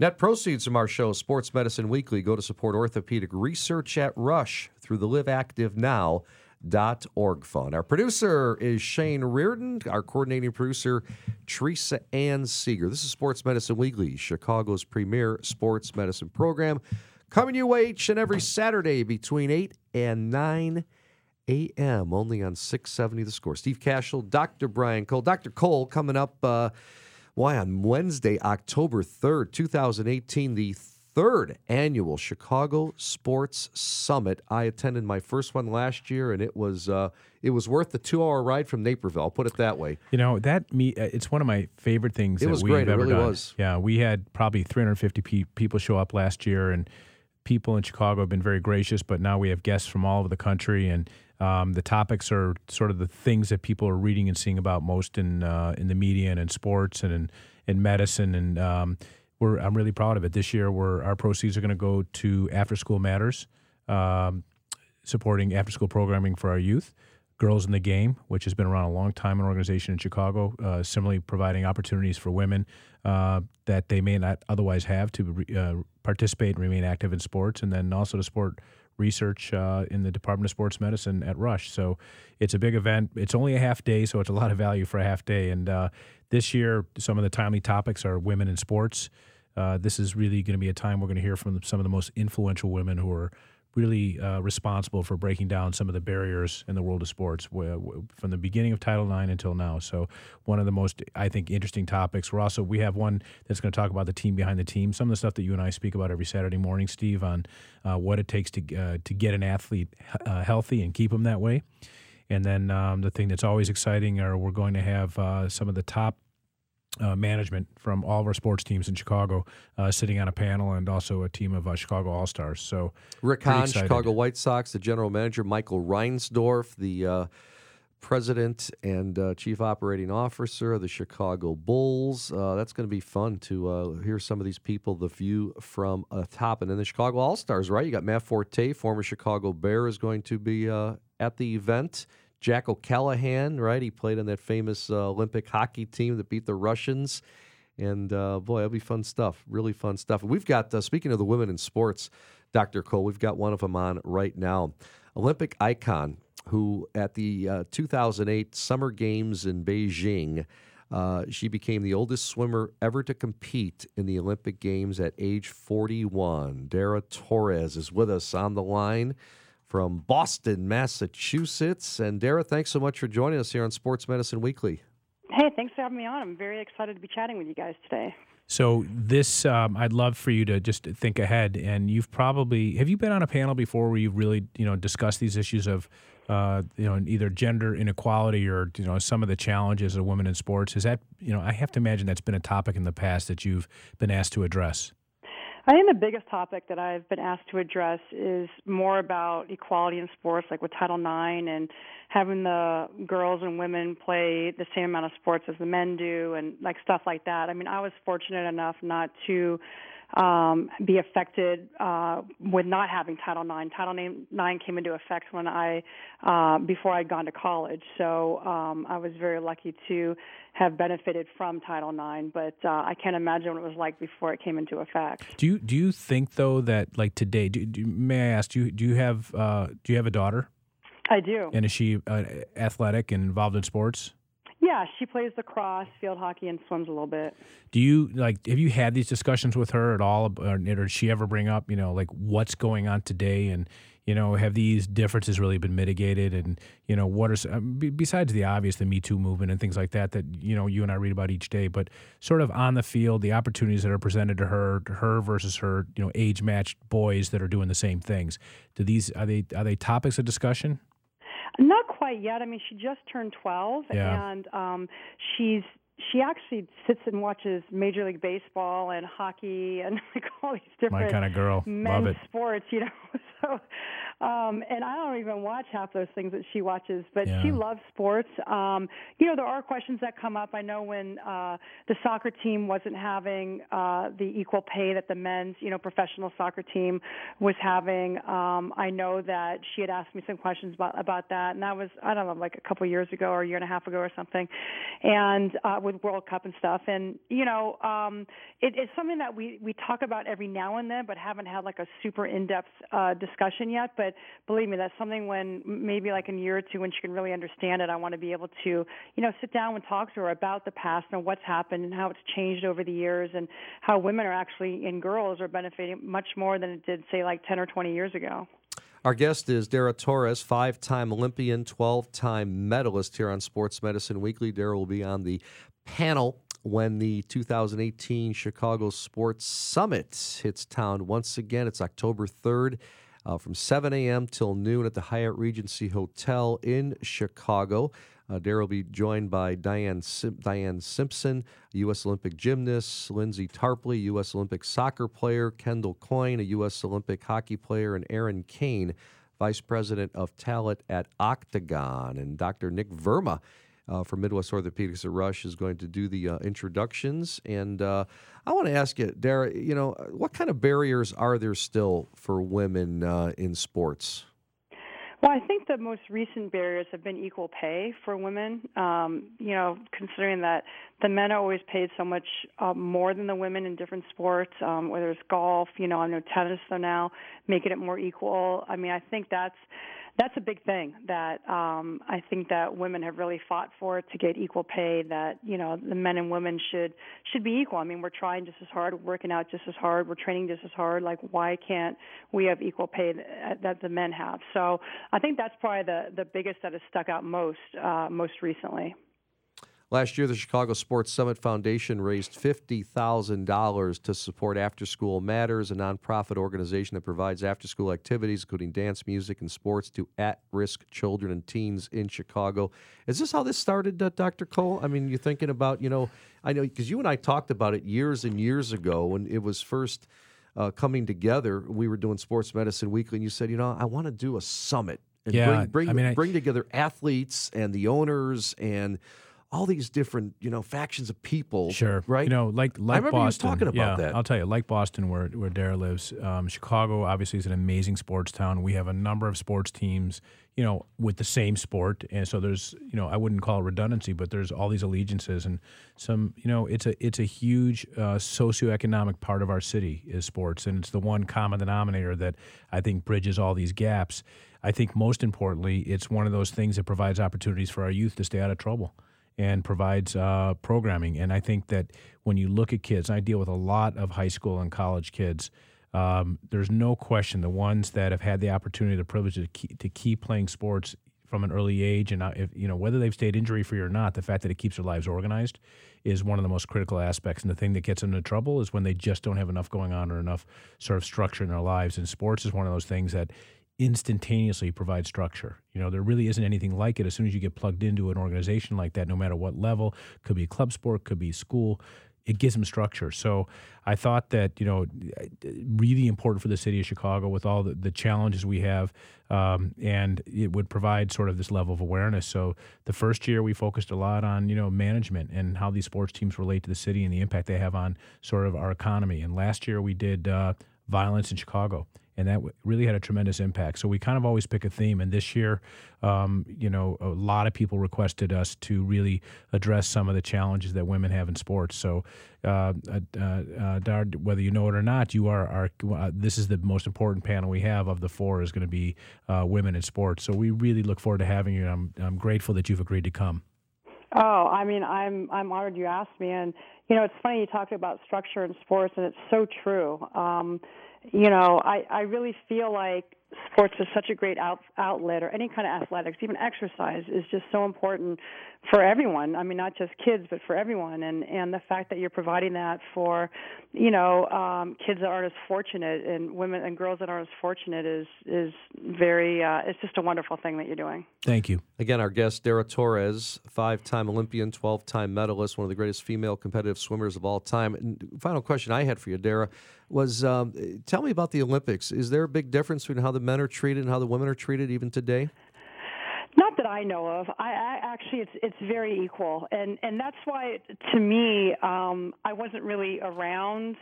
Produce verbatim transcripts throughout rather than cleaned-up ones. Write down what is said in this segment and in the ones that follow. Net proceeds from our show, Sports Medicine Weekly, go to support orthopedic research at Rush through the live active now dot org fund. Our producer is Shane Reardon. Our coordinating producer, Teresa Ann Seeger. This is Sports Medicine Weekly, Chicago's premier sports medicine program, coming your way each and every Saturday between eight and nine a.m. only on six seventy The Score. Steve Cashel, Doctor Brian Cole. Doctor Cole coming up, uh, why, on Wednesday, October third, twenty eighteen, the third annual Chicago Sports Summit. I attended my first one last year, and it was uh, it was worth the two-hour ride from Naperville. I'll put it that way. You know, that me, it's one of my favorite things it that was we've great. ever It really done. was. Yeah, we had probably three hundred fifty pe- people show up last year, and people in Chicago have been very gracious, but now we have guests from all over the country, and um, the topics are sort of the things that people are reading and seeing about most in uh, in the media and in sports and in, in medicine, and um, we're I'm really proud of it. This year, we're, our proceeds are going to go to After School Matters, um, supporting after-school programming for our youth. Girls in the Game, which has been around a long time, an organization in Chicago, uh, similarly providing opportunities for women uh, that they may not otherwise have to re- uh, participate and remain active in sports, and then also to support research uh, in the Department of Sports Medicine at Rush. So it's a big event. It's only a half day, so it's a lot of value for a half day. And uh, this year, some of the timely topics are women in sports. Uh, this is really going to be a time we're going to hear from some of the most influential women who are really uh, responsible for breaking down some of the barriers in the world of sports wh- wh- from the beginning of Title nine until now. So one of the most, I think, interesting topics. We're also, we have one that's going to talk about the team behind the team, some of the stuff that you and I speak about every Saturday morning, Steve, on uh, what it takes to uh, to get an athlete uh, healthy and keep them that way. And then um, the thing that's always exciting are we're going to have uh, some of the top Uh, management from all of our sports teams in Chicago uh, sitting on a panel, and also a team of uh, Chicago All-Stars. So Rick Hahn, Chicago White Sox, the general manager, Michael Reinsdorf, the uh, president and uh, chief operating officer of the Chicago Bulls. Uh, that's going to be fun to uh, hear some of these people, the view from atop. And then the Chicago All-Stars, right? You got Matt Forte, former Chicago Bear, is going to be uh, at the event. Jack O'Callahan, right? He played on that famous uh, Olympic hockey team that beat the Russians. And, uh, boy, that'll be fun stuff, really fun stuff. We've got, uh, speaking of the women in sports, Doctor Cole, we've got one of them on right now. Olympic icon who at the uh, two thousand eight Summer Games in Beijing, uh, she became the oldest swimmer ever to compete in the Olympic Games at age forty-one. Dara Torres is with us on the line from Boston, Massachusetts. And Dara, thanks so much for joining us here on Sports Medicine Weekly. Hey, thanks for having me on. I'm very excited to be chatting with you guys today. So this, um, I'd love for you to just think ahead, and you've probably, have you been on a panel before where you've really, you know, discussed these issues of, uh, you know, either gender inequality or, you know, some of the challenges of women in sports? Is that, you know, I have to imagine that's been a topic in the past that you've been asked to address. I think the biggest topic that I've been asked to address is more about equality in sports, like with Title nine and having the girls and women play the same amount of sports as the men do, and like stuff like that. I mean, I was fortunate enough not to um, be affected uh, with not having Title nine. Title nine came into effect when I uh, before I'd gone to college, so um, I was very lucky to have benefited from Title nine, but uh, I can't imagine what it was like before it came into effect. Do you do you think though that like today? Do, do, may I ask? Do you do you have uh, do you have a daughter? I do. And is she uh, athletic and involved in sports? Yeah, she plays lacrosse, field hockey, and swims a little bit. Do you like? Have you had these discussions with her at all, or, or did she ever bring up, you know, like what's going on today, and you know, have these differences really been mitigated, and you know, what are besides the obvious, the Me Too movement and things like that that you know you and I read about each day, but sort of on the field, the opportunities that are presented to her, her versus her, you know, age matched boys that are doing the same things. Do these are they are they topics of discussion? Not quite yet. I mean, she just turned twelve, yeah. and um, she's she actually sits and watches Major League Baseball and hockey and like all these different My kind of girl. men's Love it. sports, you know. So, um, and I don't even watch half those things that she watches, but yeah. she loves sports. Um, you know, there are questions that come up. I know when uh, the soccer team wasn't having uh, the equal pay that the men's, you know, professional soccer team was having. Um, I know that she had asked me some questions about, about that, and that was, I don't know, like a couple years ago or a year and a half ago or something, and uh, with World Cup and stuff. And, you know, um, it, it's something that we, we talk about every now and then, but haven't had like a super in-depth uh, discussion yet. But believe me, that's something when maybe like in a year or two when she can really understand it, I want to be able to, you know, sit down and talk to her about the past and what's happened and how it's changed over the years and how women are actually, and girls are benefiting much more than it did, say, like ten or twenty years ago. Our guest is Dara Torres, five-time Olympian, twelve-time medalist here on Sports Medicine Weekly. Dara will be on the panel when the two thousand eighteen Chicago Sports Summit hits town once again. It's October third uh, from seven a.m. till noon at the Hyatt Regency Hotel in Chicago. Uh, Dara will be joined by Diane Sim- Diane Simpson, U S Olympic gymnast, Lindsay Tarpley, U S Olympic soccer player, Kendall Coyne, a U S Olympic hockey player, and Aaron Kane, Vice President of Talent at Octagon. And Doctor Nick Verma Uh, from Midwest Orthopedics at Rush is going to do the uh, introductions. And uh, I want to ask you, Dara, you know, what kind of barriers are there still for women uh, in sports? Well, I think the most recent barriers have been equal pay for women, um, you know, considering that the men are always paid so much uh, more than the women in different sports, um, whether it's golf, you know, I know tennis, so now making it more equal. I mean, I think that's That's a big thing that um, I think that women have really fought for, to get equal pay, that, you know, the men and women should should be equal. I mean, we're trying just as hard, we're working out just as hard, we're training just as hard. Like, why can't we have equal pay that, that the men have? So I think that's probably the, the biggest that has stuck out most uh, most recently. Last year, the Chicago Sports Summit Foundation raised fifty thousand dollars to support After School Matters, a nonprofit organization that provides after-school activities, including dance, music, and sports, to at-risk children and teens in Chicago. Is this how this started, uh, Doctor Cole? I mean, you're thinking about, you know, I know because you and I talked about it years and years ago when it was first uh, coming together. We were doing Sports Medicine Weekly, and you said, you know, I want to do a summit and yeah, bring bring, I mean, I... bring together athletes and the owners and all these different, you know, factions of people. Sure. Right? You know, like, like I remember Boston, you was talking about yeah, that. I'll tell you, like Boston, where where Dara lives, um, Chicago obviously is an amazing sports town. We have a number of sports teams, you know, with the same sport. And so there's, you know, I wouldn't call it redundancy, but there's all these allegiances. And some, you know, it's a it's a huge uh, socioeconomic part of our city is sports. And it's the one common denominator that I think bridges all these gaps. I think most importantly, it's one of those things that provides opportunities for our youth to stay out of trouble and provides uh, programming. And I think that when you look at kids, and I deal with a lot of high school and college kids, um, there's no question the ones that have had the opportunity, the privilege to keep, to keep playing sports from an early age, and if, you know, whether they've stayed injury-free or not, the fact that it keeps their lives organized is one of the most critical aspects. And the thing that gets them into trouble is when they just don't have enough going on or enough sort of structure in their lives. And sports is one of those things that instantaneously provide structure. You know, there really isn't anything like it. As soon as you get plugged into an organization like that, no matter what level, could be club sport, could be school, it gives them structure. So I thought that, you know, really important for the city of Chicago with all the, the challenges we have, um, and it would provide sort of this level of awareness. So the first year we focused a lot on, you know, management and how these sports teams relate to the city and the impact they have on sort of our economy. And last year we did uh, violence in Chicago. And that really had a tremendous impact. So we kind of always pick a theme. And this year, um, you know, a lot of people requested us to really address some of the challenges that women have in sports. So, uh, uh, uh, Dar, whether you know it or not, you are our. Uh, this is the most important panel we have of the four is going to be uh, women in sports. So we really look forward to having you. And I'm I'm grateful that you've agreed to come. Oh, I mean, I'm I'm honored you asked me. And you know, it's funny you talked about structure in sports, and it's so true. Um, You know, I, I really feel like sports is such a great out, outlet, or any kind of athletics, even exercise, is just so important for everyone. I mean, not just kids, but for everyone. And, and the fact that you're providing that for, you know, um, kids that aren't as fortunate, and women and girls that aren't as fortunate is is very, uh, it's just a wonderful thing that you're doing. Thank you. Again, our guest, Dara Torres, five-time Olympian, twelve-time medalist, one of the greatest female competitive swimmers of all time. And final question I had for you, Dara, was um, tell me about the Olympics. Is there a big difference between how the men are treated and how the women are treated even today? Not that I know of. I, I actually, it's it's very equal, and and that's why, to me, um, I wasn't really around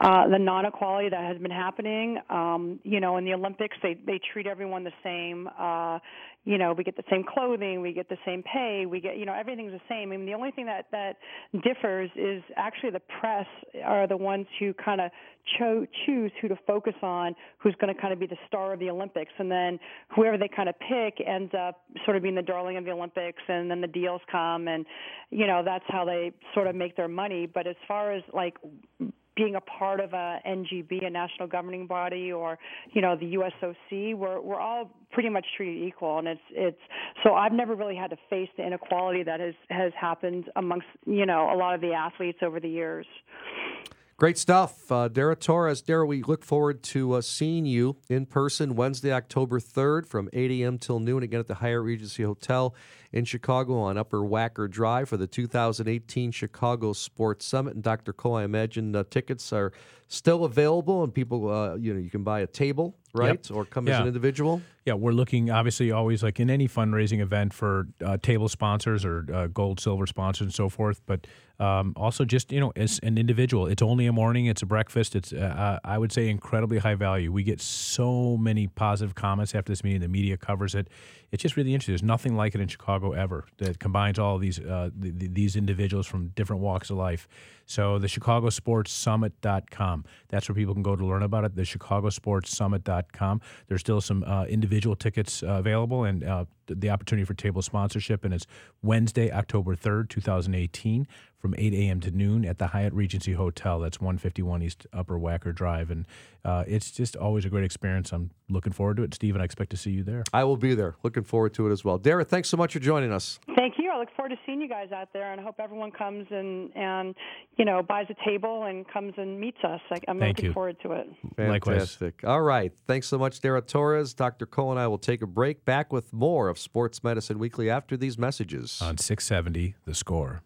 uh, the non-equality that has been happening. Um, you know, in the Olympics, they they treat everyone the same. Uh, you know, we get the same clothing, we get the same pay, we get, you know, everything's the same. I mean, the only thing that that differs is actually the press are the ones who kind of cho- choose who to focus on, who's going to kind of be the star of the Olympics, and then whoever they kind of pick ends up sort of being the darling of the Olympics, and then the deals come, and, you know, that's how they sort of make their money. But as far as, like, being a part of a N G B, a national governing body, or, you know, the U S O C, we're we're all pretty much treated equal, and it's it's so I've never really had to face the inequality that has has happened amongst, you know, a lot of the athletes over the years. Great stuff. Uh, Dara Torres. Dara, we look forward to uh, seeing you in person Wednesday, October third from eight a.m. till noon, again at the Hyatt Regency Hotel in Chicago on Upper Wacker Drive for the two thousand eighteen Chicago Sports Summit. And Doctor Cole, I imagine uh, tickets are still available, and people, uh, you know, you can buy a table, right? Yep. Or come yeah. as an individual. Yeah, we're looking, obviously, always like in any fundraising event for uh, table sponsors or uh, gold, silver sponsors and so forth, but um, also just, you know, as an individual. It's only a morning, it's a breakfast, it's, uh, I would say, incredibly high value. We get so many positive comments after this meeting, the media covers it. It's just really interesting. There's nothing like it in Chicago ever that combines all of these, uh, the, the, these individuals from different walks of life. So the Chicago Sports Summit dot com, that's where people can go to learn about it, the Chicago Sports Summit dot com. There's still some uh, individual individual tickets uh, available, and uh, the opportunity for table sponsorship, and it's Wednesday, October third, two thousand eighteen, from eight a.m. to noon at the Hyatt Regency Hotel. That's one fifty-one East Upper Wacker Drive, and uh, it's just always a great experience. I'm looking forward to it. Steve, and I expect to see you there. I will be there. Looking forward to it as well. Dara, thanks so much for joining us. Thank you. I look forward to seeing you guys out there, and I hope everyone comes and, and you know, buys a table and comes and meets us. I, I'm Thank looking you. forward to it. Fantastic. Likewise. All right. Thanks so much, Dara Torres. Doctor Cole and I will take a break. Back with more of Sports Medicine Weekly after these messages. On six seventy, The Score.